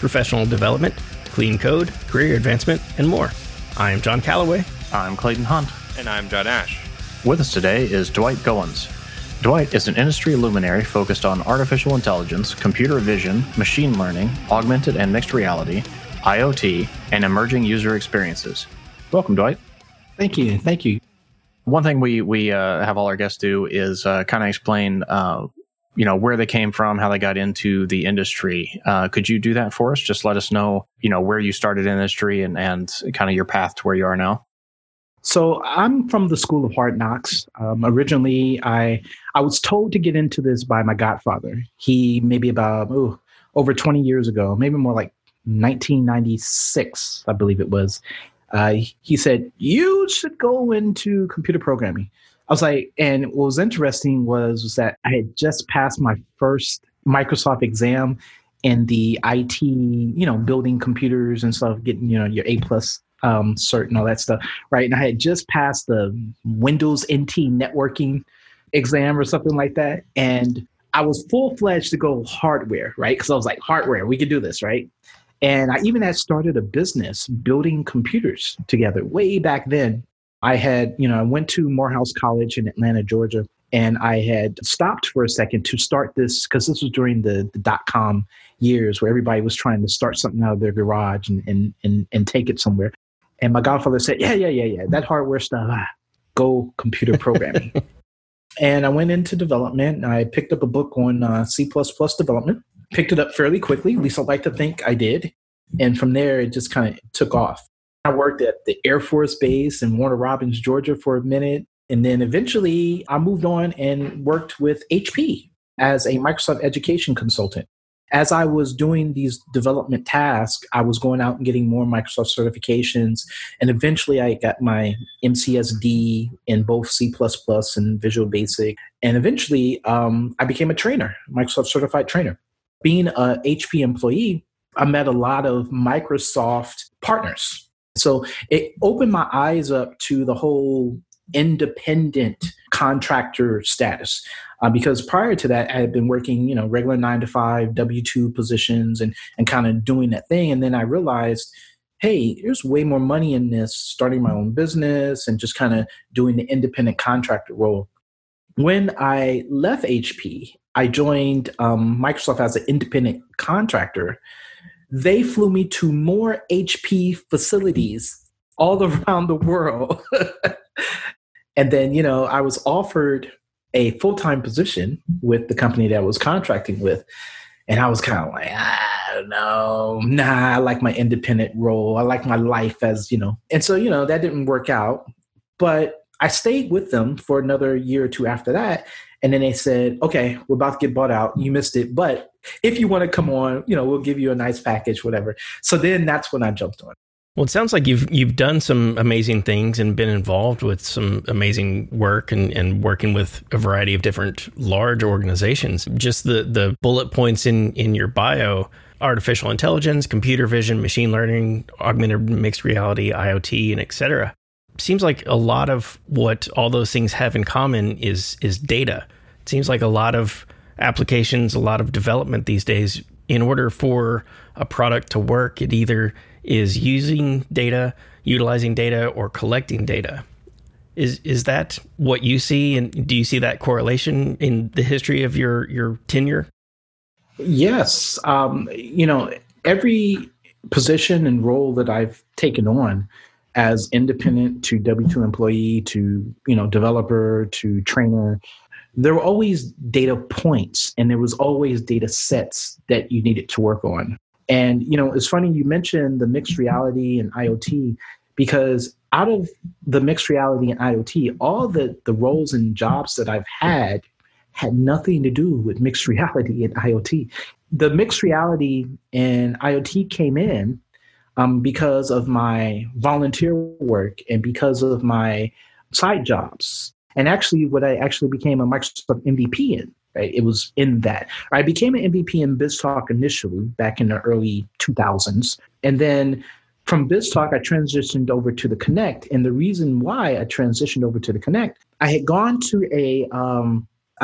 professional development, clean code, career advancement, and more. I'm John Calloway. I'm Clayton Hunt. And I'm John Ash. With us today is Dwight Goins. Dwight is an industry luminary focused on artificial intelligence, computer vision, machine learning, augmented and mixed reality, IoT, and emerging user experiences. Welcome, Dwight. Thank you. One thing we have all our guests do is kind of explain where they came from, how they got into the industry. Could you do that for us? Just let us know, where you started in industry and kind of your path to where you are now. So I'm from the School of Hard Knocks. Originally, I was told to get into this by my godfather. He maybe about over 20 years ago, maybe more like 1996, I believe it was. He said, you should go into computer programming. I was like, and what was interesting was that I had just passed my first Microsoft exam in the IT, building computers and stuff, getting, your A+ cert and all that stuff, right? And I had just passed the Windows NT networking exam or something like that. And I was full-fledged to go hardware, right? Because I was like, hardware, we could do this, right? And I even had started a business building computers together way back then. I had, I went to Morehouse College in Atlanta, Georgia, and I had stopped for a second to start this because this was during the dot-com years where everybody was trying to start something out of their garage and take it somewhere. And my godfather said, yeah, that hardware stuff, go computer programming. And I went into development. I picked up a book on C++ development, picked it up fairly quickly, at least I'd like to think I did. And from there, it just kind of took off. I worked at the Air Force Base in Warner Robins, Georgia for a minute. And then eventually I moved on and worked with HP as a Microsoft education consultant. As I was doing these development tasks, I was going out and getting more Microsoft certifications. And eventually I got my MCSD in both C++ and Visual Basic. And eventually I became a trainer, Microsoft certified trainer. Being a HP employee, I met a lot of Microsoft partners. So it opened my eyes up to the whole independent contractor status because prior to that, I had been working, regular 9-to-5 W-2 positions and kind of doing that thing. And then I realized, hey, there's way more money in this, starting my own business and just kind of doing the independent contractor role. When I left HP, I joined Microsoft as an independent contractor. They flew me to more HP facilities all around the world. And then, I was offered a full-time position with the company that I was contracting with. And I was kind of like, I don't know. Nah, I like my independent role. I like my life as, And so, that didn't work out. But I stayed with them for another year or two after that. And then they said, okay, we're about to get bought out. You missed it. But if you want to come on, we'll give you a nice package, whatever. So then that's when I jumped on. Well, it sounds like you've done some amazing things and been involved with some amazing work and working with a variety of different large organizations. Just the bullet points in your bio, artificial intelligence, computer vision, machine learning, augmented mixed reality, IoT, and et cetera. Seems like a lot of what all those things have in common is data. It seems like a lot of applications, a lot of development these days, in order for a product to work, it either is using data, utilizing data, or collecting data. Is that what you see? And do you see that correlation in the history of your tenure? Yes. Every position and role that I've taken on, as independent to W-2 employee to, developer to trainer, there were always data points and there was always data sets that you needed to work on. And, it's funny you mentioned the mixed reality and IoT because out of the mixed reality and IoT, all the roles and jobs that I've had nothing to do with mixed reality and IoT. The mixed reality and IoT came in because of my volunteer work and because of my side jobs. And actually, what I actually became a Microsoft MVP in, right? It was in that. I became an MVP in BizTalk initially back in the early 2000s. And then from BizTalk, I transitioned over to the Kinect. And the reason why I transitioned over to the Kinect, I had gone to a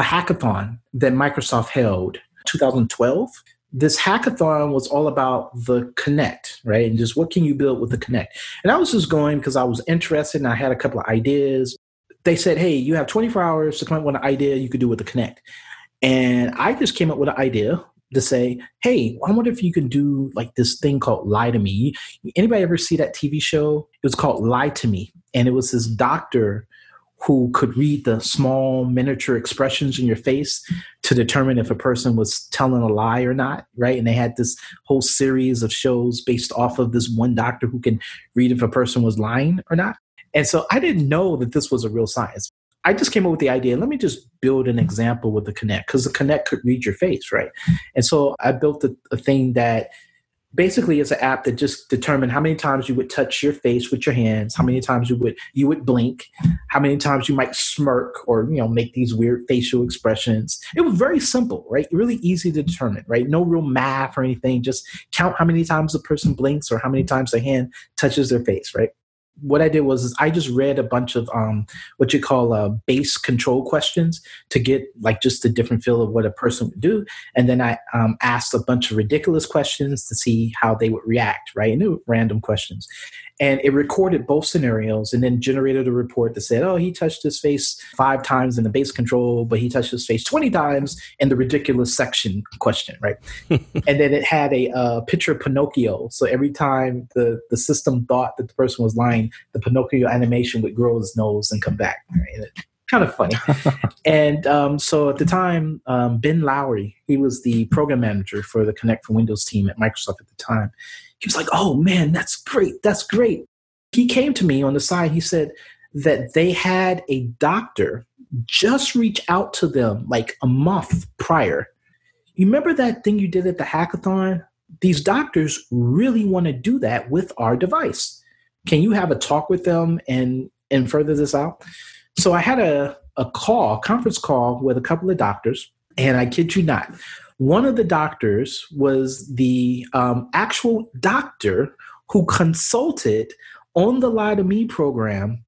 hackathon that Microsoft held in 2012. This hackathon was all about the Kinect, right? And just what can you build with the Kinect? And I was just going because I was interested and I had a couple of ideas. They said, hey, you have 24 hours to come up with an idea you could do with the Kinect. And I just came up with an idea to say, hey, I wonder if you can do like this thing called Lie to Me. Anybody ever see that TV show? It was called Lie to Me. And it was this doctor who could read the small miniature expressions in your face to determine if a person was telling a lie or not, right? And they had this whole series of shows based off of this one doctor who can read if a person was lying or not. And so I didn't know that this was a real science. I just came up with the idea, let me just build an example with the Kinect, because the Kinect could read your face, right? And so I built a thing that basically is an app that just determined how many times you would touch your face with your hands, how many times you would blink, how many times you might smirk or, you know, make these weird facial expressions. It was very simple, right? Really easy to determine, right? No real math or anything. Just count how many times the person blinks or how many times their hand touches their face, right? What I did was I just read a bunch of what you call base control questions to get like just the different feel of what a person would do. And then I asked a bunch of ridiculous questions to see how they would react, right? And it was random questions. And it recorded both scenarios and then generated a report that said, oh, he touched his face 5 times in the base control, but he touched his face 20 times in the ridiculous section question, right? And then it had a picture of Pinocchio. So every time the system thought that the person was lying, the Pinocchio animation would grow his nose and come back, right? Kind of funny. And so at the time, Ben Lowry, he was the program manager for the Kinect for Windows team at Microsoft at the time. He was like, oh, man, that's great. That's great. He came to me on the side. He said that they had a doctor just reach out to them like a month prior. You remember that thing you did at the hackathon? These doctors really want to do that with our device. Can you have a talk with them and further this out? So I had a conference call with a couple of doctors, and I kid you not, one of the doctors was the actual doctor who consulted on the Lie to Me program,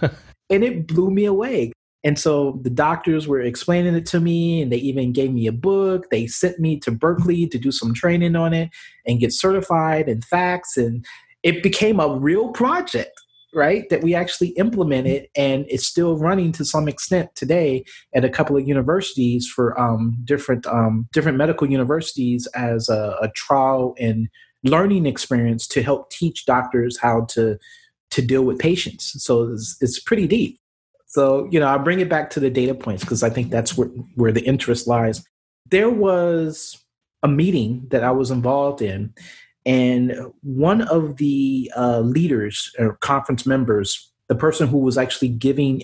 and it blew me away. And so the doctors were explaining it to me, and they even gave me a book. They sent me to Berkeley to do some training on it and get certified and facts, and it became a real project, right, that we actually implemented, and it's still running to some extent today at a couple of universities for different medical universities as a trial and learning experience to help teach doctors how to deal with patients. So it's pretty deep. So, you know, I bring it back to the data points because I think that's where the interest lies. There was a meeting that I was involved in, and one of the leaders or conference members, the person who was actually giving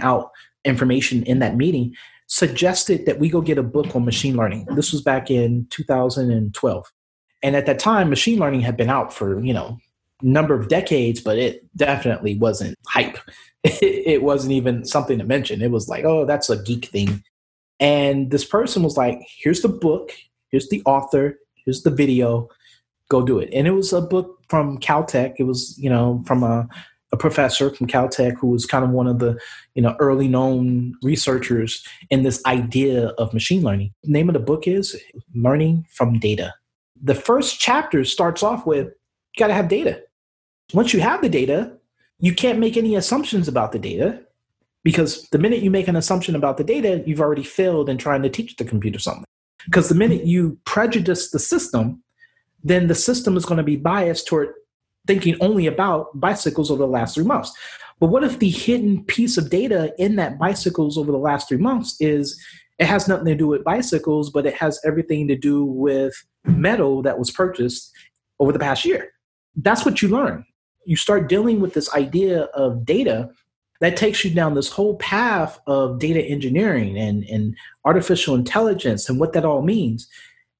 out information in that meeting, suggested that we go get a book on machine learning. This was back in 2012. And at that time, machine learning had been out for, you know, a number of decades, but it definitely wasn't hype. It wasn't even something to mention. It was like, oh, that's a geek thing. And this person was like, here's the book, here's the author, here's the video. Go do it. And it was a book from Caltech. It was, you know, from a professor from Caltech who was kind of one of the, you know, early known researchers in this idea of machine learning. The name of the book is Learning from Data. The first chapter starts off with, you got to have data. Once you have the data, you can't make any assumptions about the data, because the minute you make an assumption about the data, you've already failed in trying to teach the computer something. Because the minute you prejudice the system, then the system is going to be biased toward thinking only about bicycles over the last 3 months. But what if the hidden piece of data in that bicycles over the last 3 months is it has nothing to do with bicycles, but it has everything to do with metal that was purchased over the past year? That's what you learn. You start dealing with this idea of data that takes you down this whole path of data engineering and artificial intelligence and what that all means.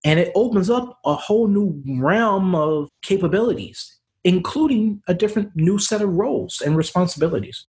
And it opens up a whole new realm of capabilities, including a different new set of roles and responsibilities.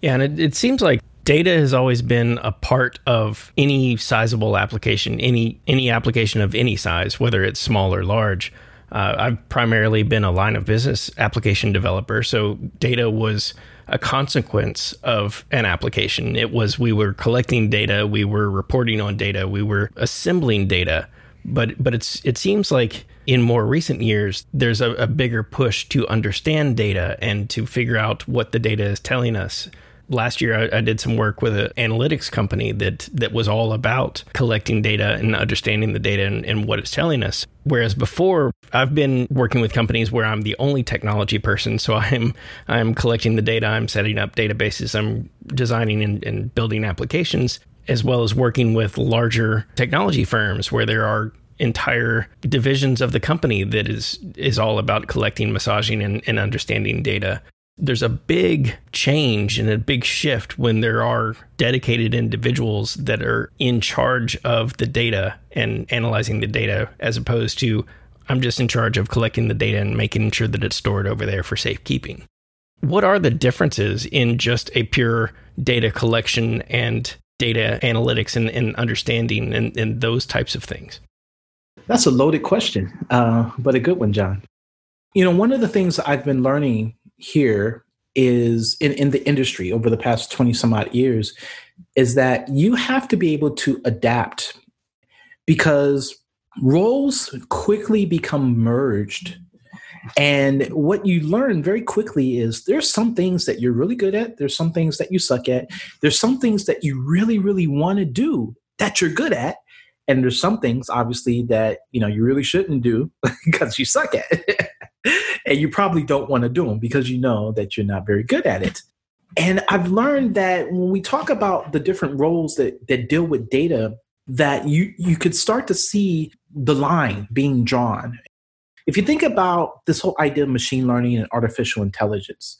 Yeah, and it seems like data has always been a part of any sizable application, any application of any size, whether it's small or large. I've primarily been a line of business application developer, so data was a consequence of an application. We were collecting data, we were reporting on data, we were assembling data. But it seems like in more recent years, there's a bigger push to understand data and to figure out what the data is telling us. Last year, I did some work with an analytics company that was all about collecting data and understanding the data and what it's telling us. Whereas before, I've been working with companies where I'm the only technology person. So I'm collecting the data, I'm setting up databases, I'm designing and building applications, as well as working with larger technology firms where there are entire divisions of the company that is all about collecting, massaging, and understanding data. There's a big change and a big shift when there are dedicated individuals that are in charge of the data and analyzing the data, as opposed to I'm just in charge of collecting the data and making sure that it's stored over there for safekeeping. What are the differences in just a pure data collection and data analytics and understanding and those types of things? That's a loaded question, but a good one, John. You know, one of the things I've been learning here is in the industry over the past 20 some odd years is that you have to be able to adapt, because roles quickly become merged. And what you learn very quickly is there's some things that you're really good at. There's some things that you suck at. There's some things that you really, really want to do that you're good at. And there's some things, obviously, that you really shouldn't do because you suck at it. And you probably don't want to do them because you know that you're not very good at it. And I've learned that when we talk about the different roles that deal with data, that you could start to see the line being drawn. If you think about this whole idea of machine learning and artificial intelligence,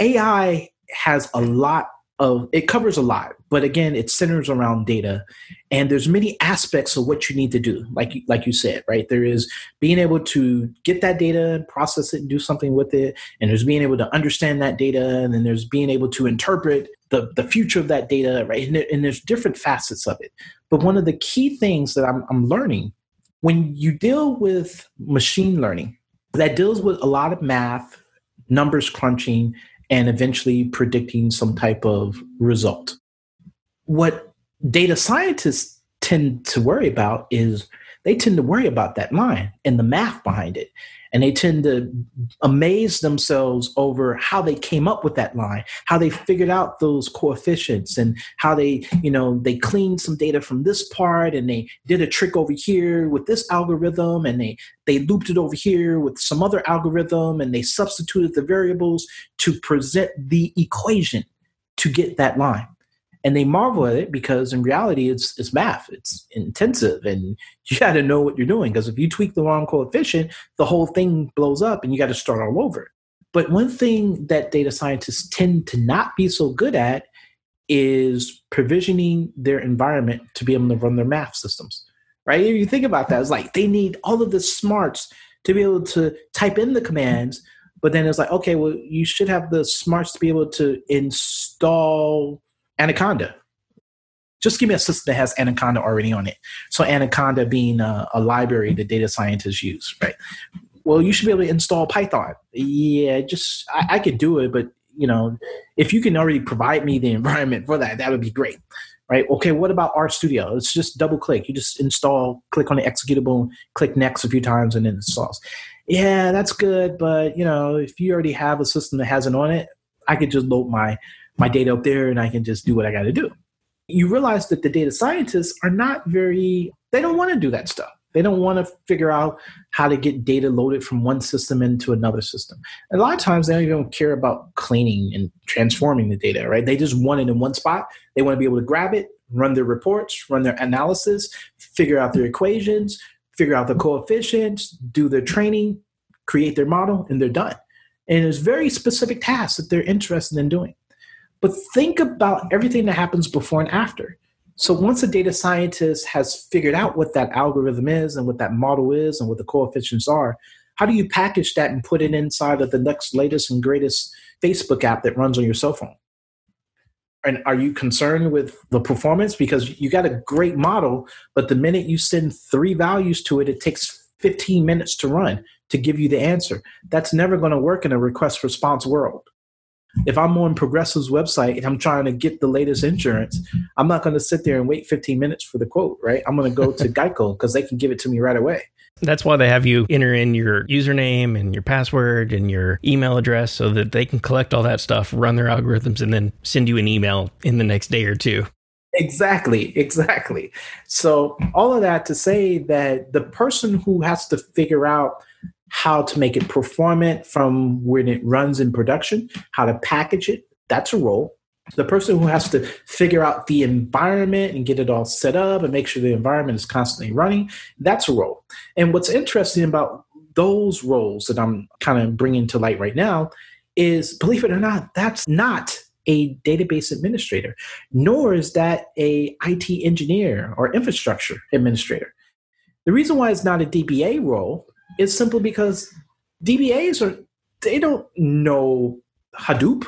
AI has a lot of, it covers a lot, but again, it centers around data. And there's many aspects of what you need to do, like you said, right? There is being able to get that data, process it, and do something with it. And there's being able to understand that data. And then there's being able to interpret the future of that data, right? And there's different facets of it. But one of the key things that I'm learning when you deal with machine learning, that deals with a lot of math, numbers crunching, and eventually predicting some type of result. What data scientists tend to worry about is they tend to worry about that line and the math behind it. And they tend to amaze themselves over how they came up with that line, how they figured out those coefficients, and how they, they cleaned some data from this part, and they did a trick over here with this algorithm, and they looped it over here with some other algorithm, and they substituted the variables to present the equation to get that line. And they marvel at it because in reality, it's math. It's intensive, and you got to know what you're doing, because if you tweak the wrong coefficient, the whole thing blows up and you got to start all over. But one thing that data scientists tend to not be so good at is provisioning their environment to be able to run their math systems, right? If you think about that, it's like they need all of the smarts to be able to type in the commands, but then it's like, okay, well, you should have the smarts to be able to install Anaconda. Just give me a system that has Anaconda already on it. So Anaconda being a library that data scientists use, right? Well, you should be able to install Python. Yeah, I could do it, but if you can already provide me the environment for that, that would be great, right? Okay, what about RStudio? It's just double click. You just install, click on the executable, click next a few times, and then it installs. Yeah, that's good, but if you already have a system that has it on it, I could just load my data up there and I can just do what I got to do. You realize that the data scientists are not they don't want to do that stuff. They don't want to figure out how to get data loaded from one system into another system. And a lot of times they don't even care about cleaning and transforming the data, right? They just want it in one spot. They want to be able to grab it, run their reports, run their analysis, figure out their equations, figure out the coefficients, do their training, create their model, and they're done. And there's very specific tasks that they're interested in doing. But think about everything that happens before and after. So once a data scientist has figured out what that algorithm is and what that model is and what the coefficients are, how do you package that and put it inside of the next latest and greatest Facebook app that runs on your cell phone? And are you concerned with the performance? Because you got a great model, but the minute you send 3 values to it, it takes 15 minutes to run to give you the answer. That's never going to work in a request response world. If I'm on Progressive's website and I'm trying to get the latest insurance, I'm not going to sit there and wait 15 minutes for the quote, right? I'm going to go to Geico because they can give it to me right away. That's why they have you enter in your username and your password and your email address so that they can collect all that stuff, run their algorithms, and then send you an email in the next day or two. Exactly, exactly. So all of that to say that the person who has to figure out how to make it performant from when it runs in production, how to package it, that's a role. The person who has to figure out the environment and get it all set up and make sure the environment is constantly running, that's a role. And what's interesting about those roles that I'm kind of bringing to light right now is, believe it or not, that's not a database administrator, nor is that a IT engineer or infrastructure administrator. The reason why it's not a DBA role is simply because DBAs they don't know Hadoop.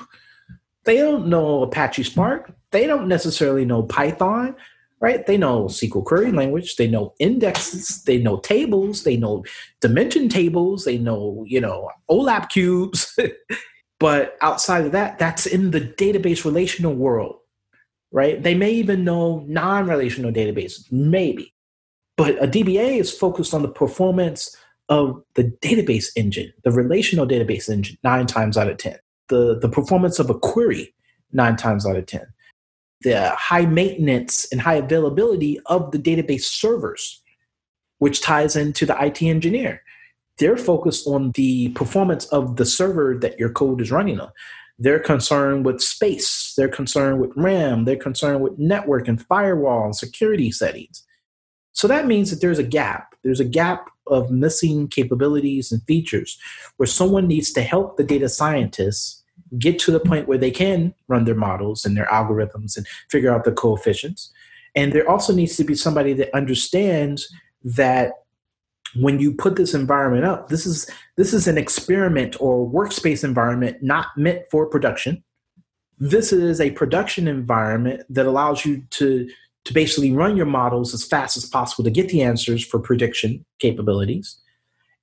They don't know Apache Spark. They don't necessarily know Python, right? They know SQL query language. They know indexes. They know tables. They know dimension tables. They know, OLAP cubes. But outside of that, that's in the database relational world, right? They may even know non-relational databases, maybe. But a DBA is focused on the performance of the database engine, the relational database engine, 9 times out of 10. The performance of a query, 9 times out of 10. The high maintenance and high availability of the database servers, which ties into the IT engineer. They're focused on the performance of the server that your code is running on. They're concerned with space. They're concerned with RAM. They're concerned with network and firewall and security settings. So that means that there's a gap. There's a gap of missing capabilities and features where someone needs to help the data scientists get to the point where they can run their models and their algorithms and figure out the coefficients. And there also needs to be somebody that understands that when you put this environment up, this is an experiment or workspace environment not meant for production. This is a production environment that allows you to basically run your models as fast as possible to get the answers for prediction capabilities.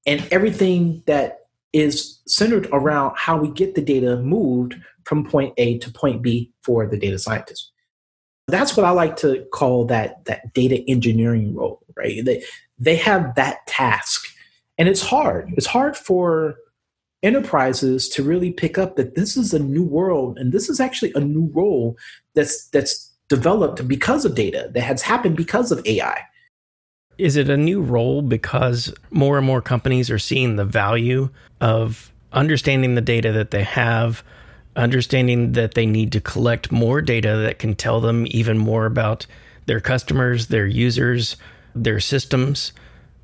And everything that is centered around how we get the data moved from point A to point B for the data scientist. That's what I like to call that data engineering role, right? They have that task. And it's hard. It's hard for enterprises to really pick up that this is a new world and this is actually a new role that's developed because of data that has happened because of AI. Is it a new role because more and more companies are seeing the value of understanding the data that they have, understanding that they need to collect more data that can tell them even more about their customers, their users, their systems?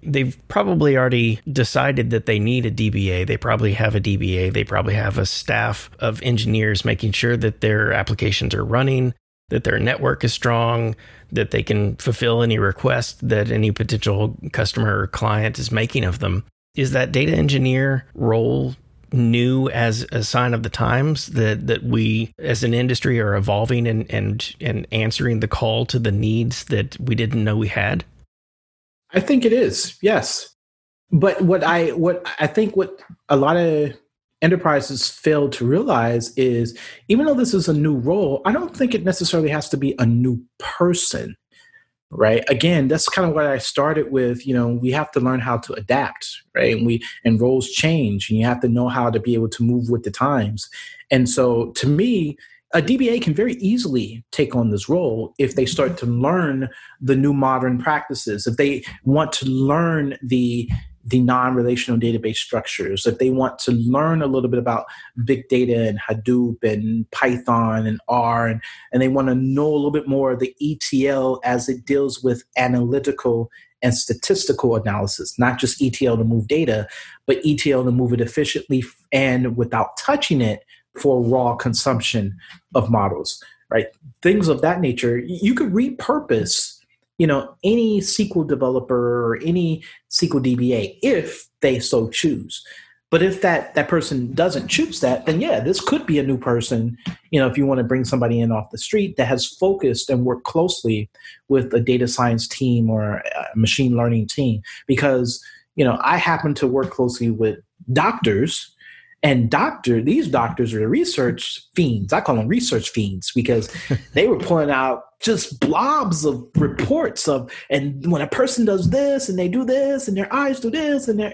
They've probably already decided that they need a DBA. They probably have a DBA. They probably have a staff of engineers making sure that their applications are running, that their network is strong, that they can fulfill any request that any potential customer or client is making of them. Is that data engineer role new as a sign of the times that we as an industry are evolving and answering the call to the needs that we didn't know we had? I think it is, yes. But what I think a lot of enterprises fail to realize is, even though this is a new role, I don't think it necessarily has to be a new person, right? Again, that's kind of what I started with. We have to learn how to adapt, right? And roles change, and you have to know how to be able to move with the times. And so to me, a DBA can very easily take on this role if they start to learn the new modern practices, if they want to learn the non-relational database structures, if they want to learn a little bit about big data and Hadoop and Python and R, and they want to know a little bit more of the ETL as it deals with analytical and statistical analysis, not just ETL to move data, but ETL to move it efficiently and without touching it for raw consumption of models. right? Things of that nature. You could repurpose, you know, any SQL developer or any SQL DBA if they so choose. But if that person doesn't choose that, then yeah, this could be a new person, you know, if you want to bring somebody in off the street that has focused and worked closely with a data science team or a machine learning team. Because, you know, I happen to work closely with doctors. And these doctors are the research fiends. I call them research fiends because they were pulling out just blobs of reports of, and when a person does this and they do this and their eyes do this and their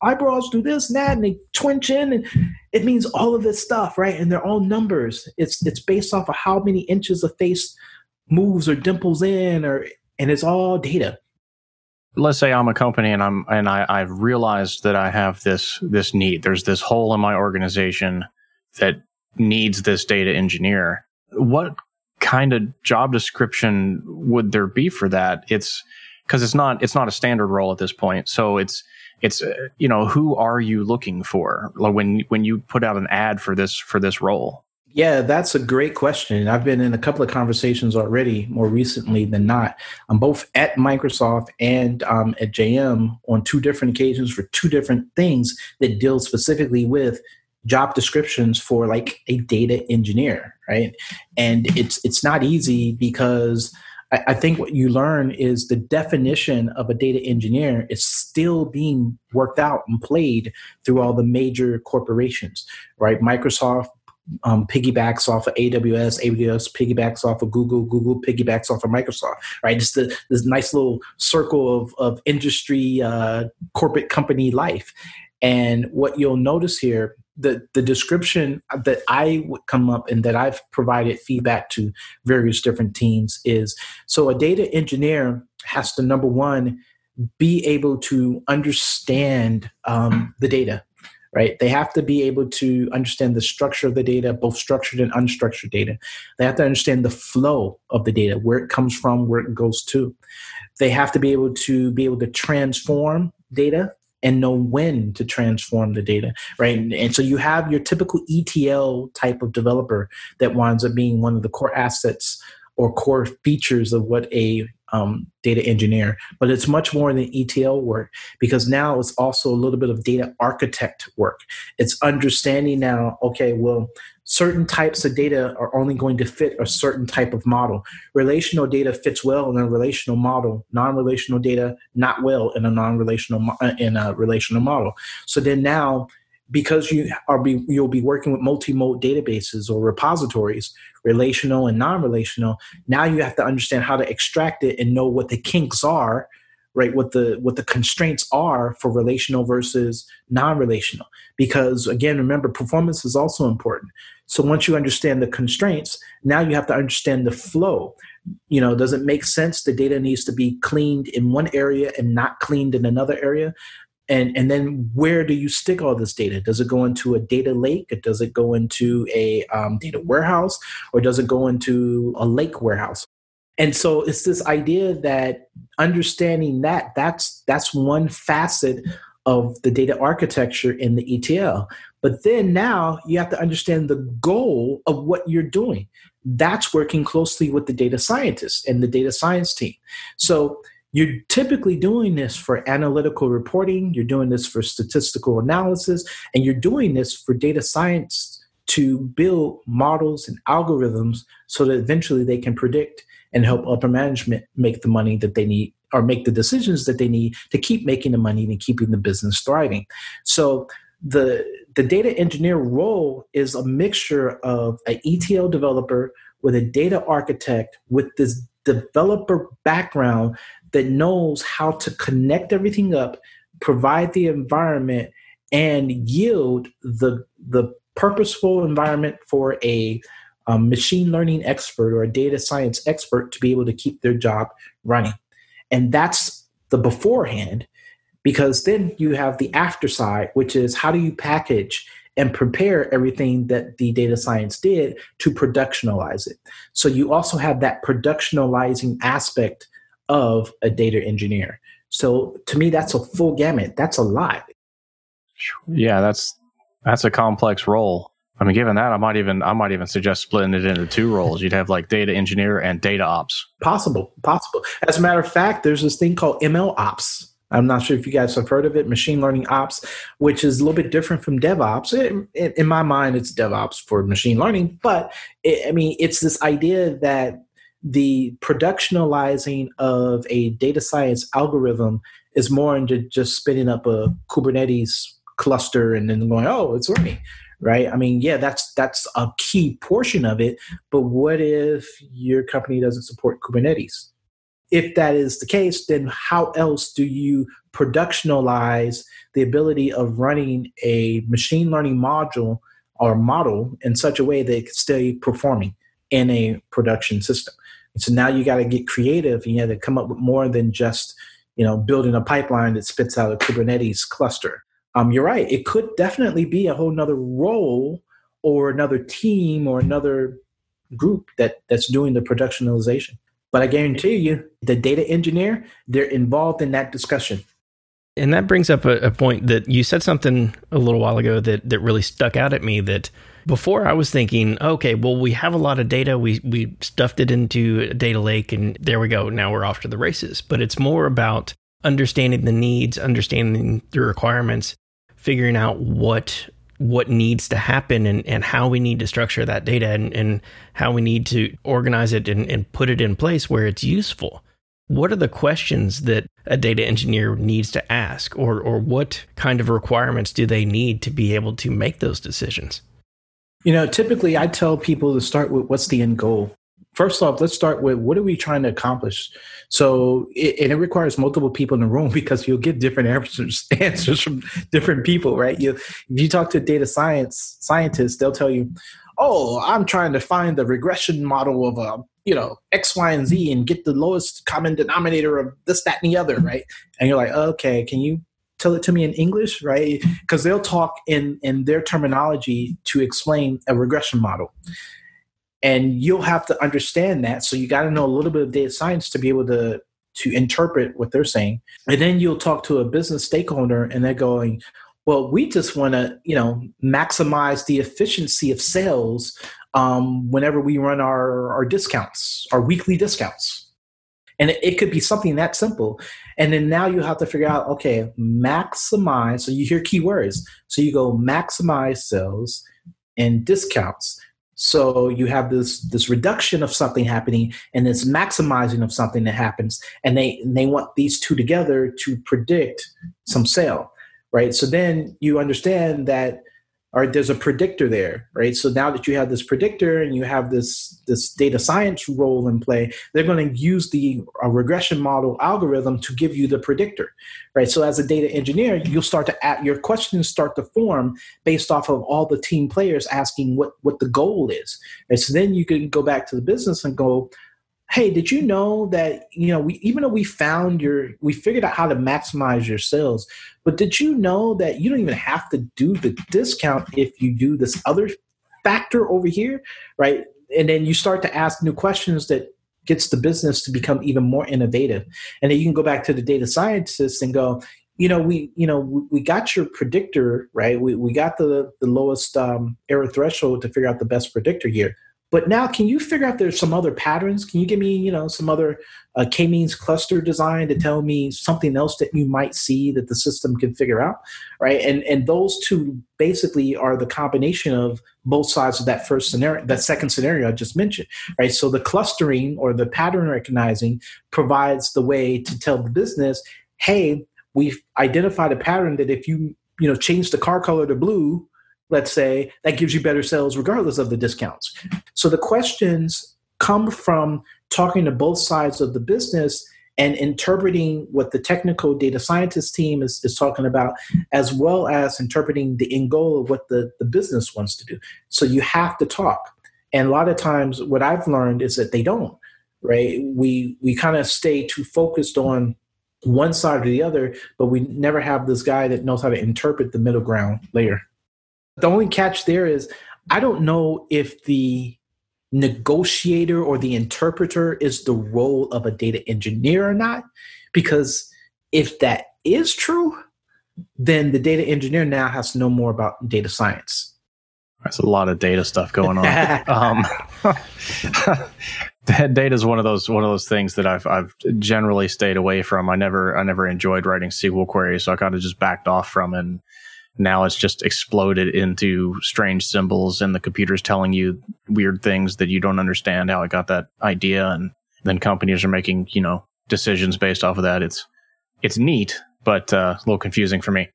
eyebrows do this and that and they twinge in, and it means all of this stuff, right? And they're all numbers. It's based off of how many inches a face moves or dimples in, and it's all data. Let's say I'm a company and I've realized that I have this need. There's this hole in my organization that needs this data engineer. What kind of job description would there be for that? It's because it's not a standard role at this point. So it's you know, who are you looking for when you put out an ad for this role? Yeah, that's a great question. I've been in a couple of conversations already, more recently than not. I'm both at Microsoft and at JM on two different occasions for two different things that deal specifically with job descriptions for like a data engineer, right? And it's not easy because I think what you learn is the definition of a data engineer is still being worked out and played through all the major corporations, right? Microsoft piggybacks off of AWS, AWS piggybacks off of Google, Google piggybacks off of Microsoft, right? Just this nice little circle of industry, corporate company life. And what you'll notice here, the description that I would come up and that I've provided feedback to various different teams is, so a data engineer has to, number one, be able to understand the data. Right? They have to be able to understand the structure of the data, both structured and unstructured data. They have to understand the flow of the data, where it comes from, where it goes to. They have to be able to transform data and know when to transform the data, right? And so you have your typical ETL type of developer that winds up being one of the core assets or core features of what a data engineer, but it's much more than ETL work because now it's also a little bit of data architect work. It's understanding now, okay, well, certain types of data are only going to fit a certain type of model. Relational data fits well in a relational model. Non-relational data, not well in a relational model. So then now, because you'll be working with multi-mode databases or repositories, relational and non-relational, now you have to understand how to extract it and know what the kinks are, right? What the constraints are for relational versus non-relational. Because again, remember, performance is also important. So once you understand the constraints, now you have to understand the flow. You know, does it make sense? The data needs to be cleaned in one area and not cleaned in another area. And then where do you stick all this data? Does it go into a data lake? Or does it go into a data warehouse? Or does it go into a lake warehouse? And so it's this idea that understanding that's one facet of the data architecture in the ETL. But then now you have to understand the goal of what you're doing. That's working closely with the data scientists and the data science team. So you're typically doing this for analytical reporting, you're doing this for statistical analysis, and you're doing this for data science to build models and algorithms so that eventually they can predict and help upper management make the money that they need or make the decisions that they need to keep making the money and keeping the business thriving. So the data engineer role is a mixture of an ETL developer with a data architect with this developer background that knows how to connect everything up, provide the environment, and yield the purposeful environment for a machine learning expert or a data science expert to be able to keep their job running. And that's the beforehand, because then you have the after side, which is how do you package and prepare everything that the data science did to productionalize it. So you also have that productionalizing aspect of a data engineer. So to me, that's a full gamut. That's a lot. Yeah, that's a complex role. I mean, given that, I might even suggest splitting it into two roles. You'd have like data engineer and data ops. Possible. As a matter of fact, there's this thing called MLOps. I'm not sure if you guys have heard of it, machine learning ops, which is a little bit different from DevOps. In my mind, it's DevOps for machine learning. But, it's this idea that the productionalizing of a data science algorithm is more into just spinning up a Kubernetes cluster and then going, oh, it's working. Right? I mean, yeah, that's a key portion of it. But what if your company doesn't support Kubernetes? If that is the case, then how else do you productionalize the ability of running a machine learning module or model in such a way that it can stay performing in a production system? So now you got to get creative. You have to come up with more than just, building a pipeline that spits out a Kubernetes cluster. You're right. It could definitely be a whole nother role or another team or another group that's doing the productionalization. But I guarantee you, the data engineer, they're involved in that discussion. And that brings up a point that you said something a little while ago that really stuck out at me, that before I was thinking, okay, well, we have a lot of data. We stuffed it into a data lake and there we go. Now we're off to the races. But it's more about understanding the needs, understanding the requirements, figuring out what needs to happen and how we need to structure that data and how we need to organize it and put it in place where it's useful. What are the questions that a data engineer needs to ask or what kind of requirements do they need to be able to make those decisions? Typically I tell people to start with what's the end goal. First off, let's start with what are we trying to accomplish? So it requires multiple people in the room because you'll get different answers from different people, right? If you talk to a data scientist, they'll tell you, oh, I'm trying to find the regression model of X, Y, and Z and get the lowest common denominator of this, that, and the other, right? And you're like, okay, can you tell it to me in English, right? Because they'll talk in their terminology to explain a regression model. And you'll have to understand that. So you got to know a little bit of data science to be able to interpret what they're saying. And then you'll talk to a business stakeholder and they're going, well, we just want to, maximize the efficiency of sales whenever we run our discounts, our weekly discounts. And it could be something that simple. And then now you have to figure out, okay, maximize. So you hear keywords. So you go maximize sales and discounts. So you have this reduction of something happening and this maximizing of something that happens. And they want these two together to predict some sale, right? So then you understand that, or there's a predictor there, right? So now that you have this predictor and you have this data science role in play, they're going to use the regression model algorithm to give you the predictor, right? So as a data engineer, you'll start to add, your questions start to form based off of all the team players asking what the goal is. And so then you can go back to the business and go, hey, did you know that, we figured out how to maximize your sales, but did you know that you don't even have to do the discount if you do this other factor over here, right? And then you start to ask new questions that gets the business to become even more innovative. And then you can go back to the data scientists and go, we got your predictor, right? We got the lowest error threshold to figure out the best predictor here. But now, can you figure out there's some other patterns? Can you give me, some other K-means cluster design to tell me something else that you might see that the system can figure out, right? And those two basically are the combination of both sides of that first scenario, that second scenario I just mentioned, right? So the clustering or the pattern recognizing provides the way to tell the business, hey, we've identified a pattern that if you, change the car color to blue, let's say, that gives you better sales regardless of the discounts. So the questions come from talking to both sides of the business and interpreting what the technical data scientist team is talking about, as well as interpreting the end goal of what the business wants to do. So you have to talk. And a lot of times what I've learned is that they don't, right? We kind of stay too focused on one side or the other, but we never have this guy that knows how to interpret the middle ground layer. The only catch there is I don't know if the negotiator or the interpreter is the role of a data engineer or not, because if that is true, then the data engineer now has to know more about data science. That's a lot of data stuff going on. Data is one of those things that I've generally stayed away from. I never enjoyed writing SQL queries, so I kind of just backed off from it. And now it's just exploded into strange symbols, and the computer's telling you weird things that you don't understand how it got that idea, and then companies are making, you know, decisions based off of that. It's neat, but a little confusing for me.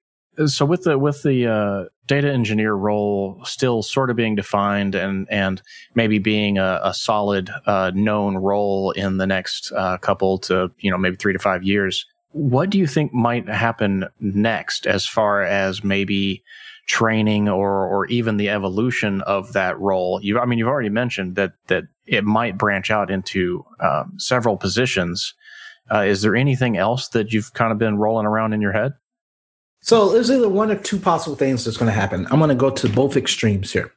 So with the data engineer role still sort of being defined and maybe being a solid known role in the next couple to, you know, maybe 3 to 5 years, what do you think might happen next as far as maybe training or even the evolution of that role? You've already mentioned that it might branch out into several positions. Is there anything else that you've kind of been rolling around in your head? So there's either one of two possible things that's going to happen. I'm going to go to both extremes here.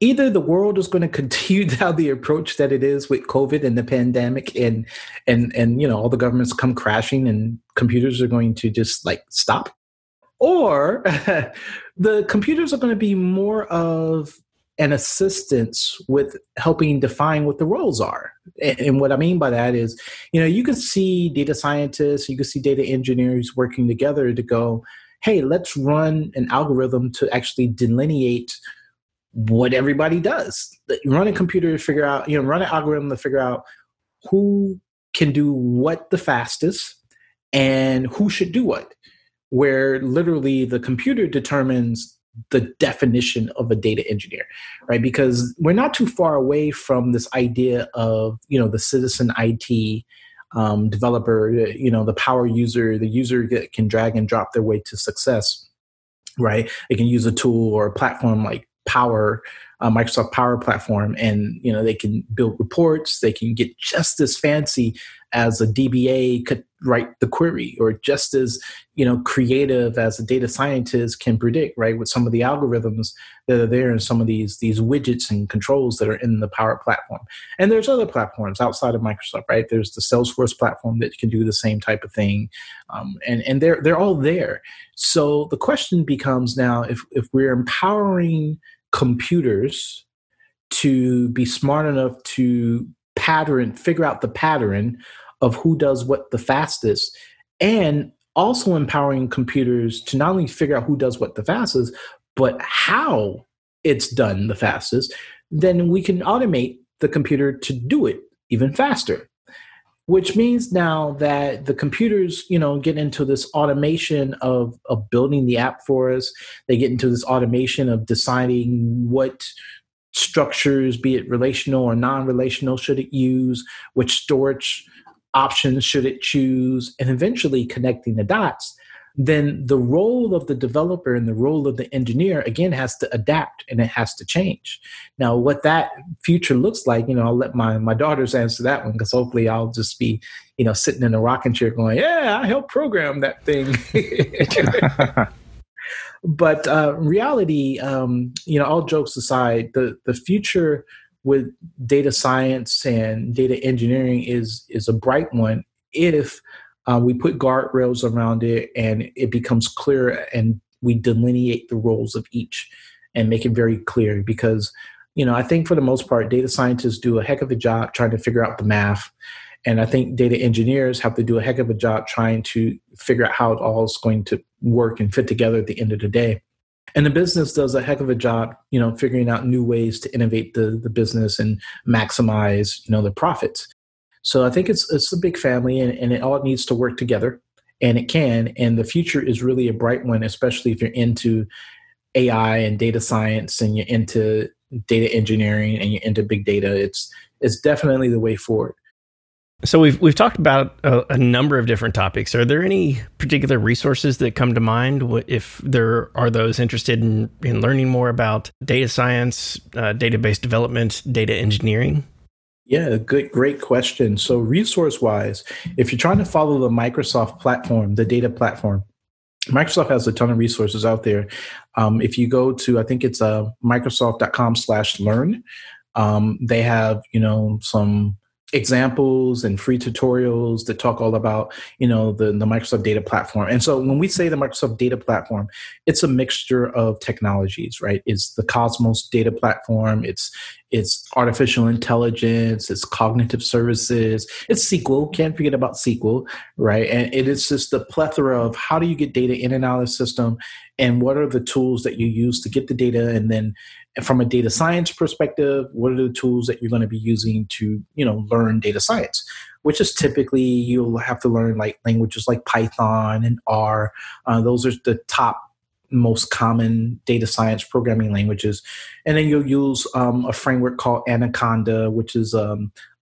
Either the world is going to continue down the approach that it is with COVID and the pandemic and you know, all the governments come crashing and computers are going to just like stop. Or the computers are going to be more of an assistance with helping define what the roles are. And what I mean by that is, you know, you can see data scientists, you can see data engineers working together to go, hey, let's run an algorithm to actually delineate what everybody does. Run a computer to figure out, you know, run an algorithm to figure out who can do what the fastest and who should do what, where literally the computer determines the definition of a data engineer, right? Because we're not too far away from this idea of, you know, the citizen IT developer, you know, the power user, the user that can drag and drop their way to success, right? They can use a tool or a platform like Power, Microsoft Power Platform, and, you know, they can build reports. They can get just as fancy as a DBA could write the query, or just as, you know, creative as a data scientist can predict, right, with some of the algorithms that are there and some of these widgets and controls that are in the Power Platform. And there's other platforms outside of Microsoft, right? There's the Salesforce platform that can do the same type of thing. And they're all there. So the question becomes now, if we're empowering computers to be smart enough to figure out the pattern of who does what the fastest, and also empowering computers to not only figure out who does what the fastest, but how it's done the fastest, then we can automate the computer to do it even faster, which means now that the computers, you know, get into this automation of building the app for us. They get into this automation of deciding what structures, be it relational or non-relational, should it use, which storage options should it choose, and eventually connecting the dots. Then the role of the developer and the role of the engineer, again, has to adapt and it has to change. Now, what that future looks like, you know, I'll let my daughters answer that one, because hopefully I'll just be, you know, sitting in a rocking chair going, yeah, I helped program that thing. But reality, you know, all jokes aside, the future with data science and data engineering is a bright one if we put guardrails around it and it becomes clear and we delineate the roles of each and make it very clear. Because, you know, I think for the most part, data scientists do a heck of a job trying to figure out the math. And I think data engineers have to do a heck of a job trying to figure out how it all is going to work and fit together at the end of the day. And the business does a heck of a job, you know, figuring out new ways to innovate the business and maximize, you know, the profits. So I think it's a big family, and it all needs to work together, and it can. And the future is really a bright one, especially if you're into AI and data science and you're into data engineering and you're into big data. It's definitely the way forward. So we've talked about a number of different topics. Are there any particular resources that come to mind if there are those interested in learning more about data science, database development, data engineering? Yeah, great question. So resource-wise, if you're trying to follow the Microsoft platform, the data platform, Microsoft has a ton of resources out there. If you go to, I think it's Microsoft.com/learn, they have, you know, some examples and free tutorials that talk all about, you know, the Microsoft data platform. And so when we say the Microsoft data platform, it's a mixture of technologies, right? It's the Cosmos data platform. It's artificial intelligence. It's cognitive services. It's SQL. Can't forget about SQL, right? And it is just the plethora of how do you get data in and out of the system, and what are the tools that you use to get the data, and then from a data science perspective, what are the tools that you're going to be using to, you know, learn data science, which is typically you'll have to learn like languages like Python and R. Those are the top most common data science programming languages. And then you'll use a framework called Anaconda, which is a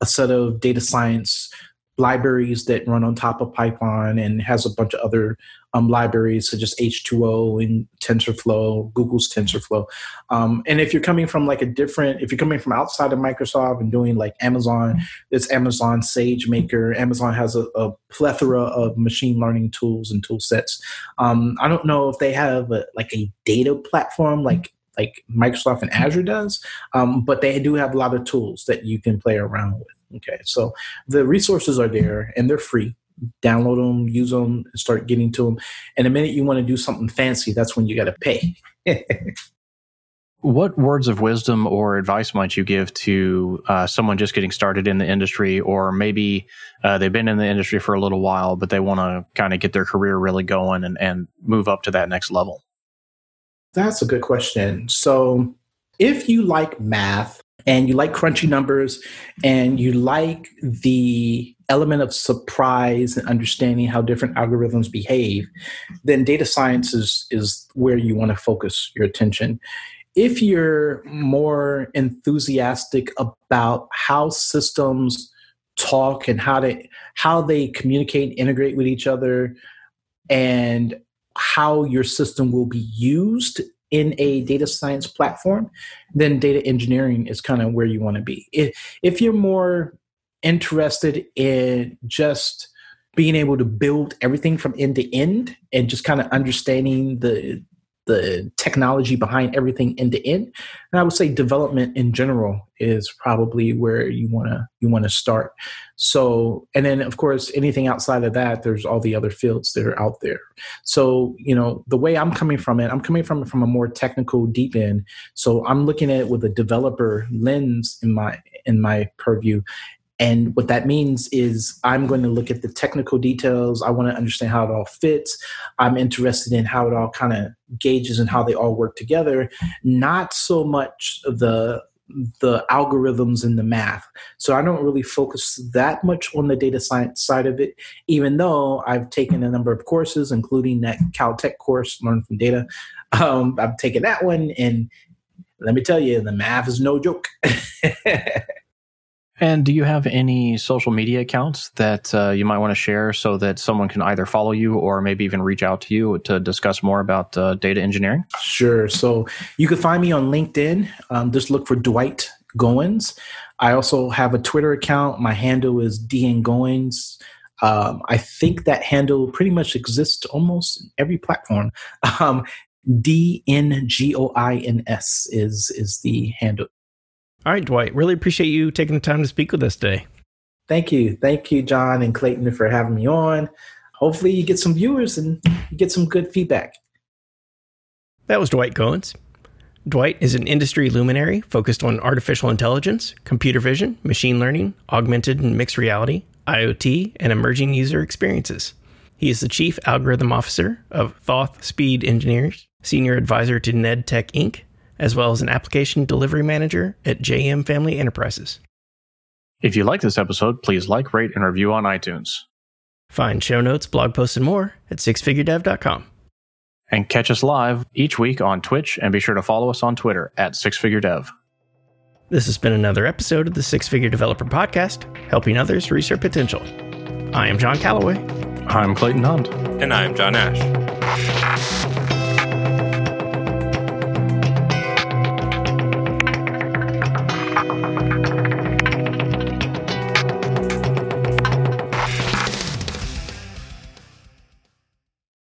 set of data science libraries that run on top of Python and has a bunch of other libraries such as H2O and TensorFlow, Google's TensorFlow. And if you're coming from like if you're coming from outside of Microsoft and doing like Amazon, it's Amazon SageMaker. Amazon has a plethora of machine learning tools and tool sets. I don't know if they have a data platform like Microsoft and Azure does, but they do have a lot of tools that you can play around with. Okay, so the resources are there and they're free. Download them, use them, start getting to them. And the minute you want to do something fancy, that's when you got to pay. What words of wisdom or advice might you give to someone just getting started in the industry, or maybe they've been in the industry for a little while, but they want to kind of get their career really going and move up to that next level? That's a good question. So if you like math and you like crunchy numbers and you like the element of surprise and understanding how different algorithms behave, then data science is where you want to focus your attention. If you're more enthusiastic about how systems talk and how they communicate, integrate with each other, and how your system will be used in a data science platform, then data engineering is kind of where you want to be. If you're more interested in just being able to build everything from end to end and just kind of understanding the technology behind everything end to end, and I would say development in general is probably where you want to start. So, and then of course, anything outside of that, there's all the other fields that are out there. So, you know, the way I'm coming from it from a more technical deep end. So I'm looking at it with a developer lens in my purview. And what that means is I'm going to look at the technical details. I want to understand how it all fits. I'm interested in how it all kind of gauges and how they all work together, not so much the algorithms and the math. So I don't really focus that much on the data science side of it, even though I've taken a number of courses, including that Caltech course, Learn from Data. I've taken that one, and let me tell you, the math is no joke. And do you have any social media accounts that you might want to share so that someone can either follow you or maybe even reach out to you to discuss more about data engineering? Sure. So you can find me on LinkedIn. Just look for Dwight Goins. I also have a Twitter account. My handle is DNGoins. I think that handle pretty much exists almost in every platform. DNGOINS is the handle. All right, Dwight, really appreciate you taking the time to speak with us today. Thank you. Thank you, John and Clayton, for having me on. Hopefully you get some viewers and you get some good feedback. That was Dwight Goins. Dwight is an industry luminary focused on artificial intelligence, computer vision, machine learning, augmented and mixed reality, IoT, and emerging user experiences. He is the Chief Algorithm Officer of Thoth Speed Engineers, Senior Advisor to NEDD Tech Inc., as well as an application delivery manager at JM Family Enterprises. If you like this episode, please like, rate, and review on iTunes. Find show notes, blog posts, and more at sixfiguredev.com. And catch us live each week on Twitch, and be sure to follow us on Twitter at sixfiguredev. This has been another episode of the Six Figure Developer Podcast, helping others reach their potential. I am John Calloway. I'm Clayton Hunt. And I'm John Ash.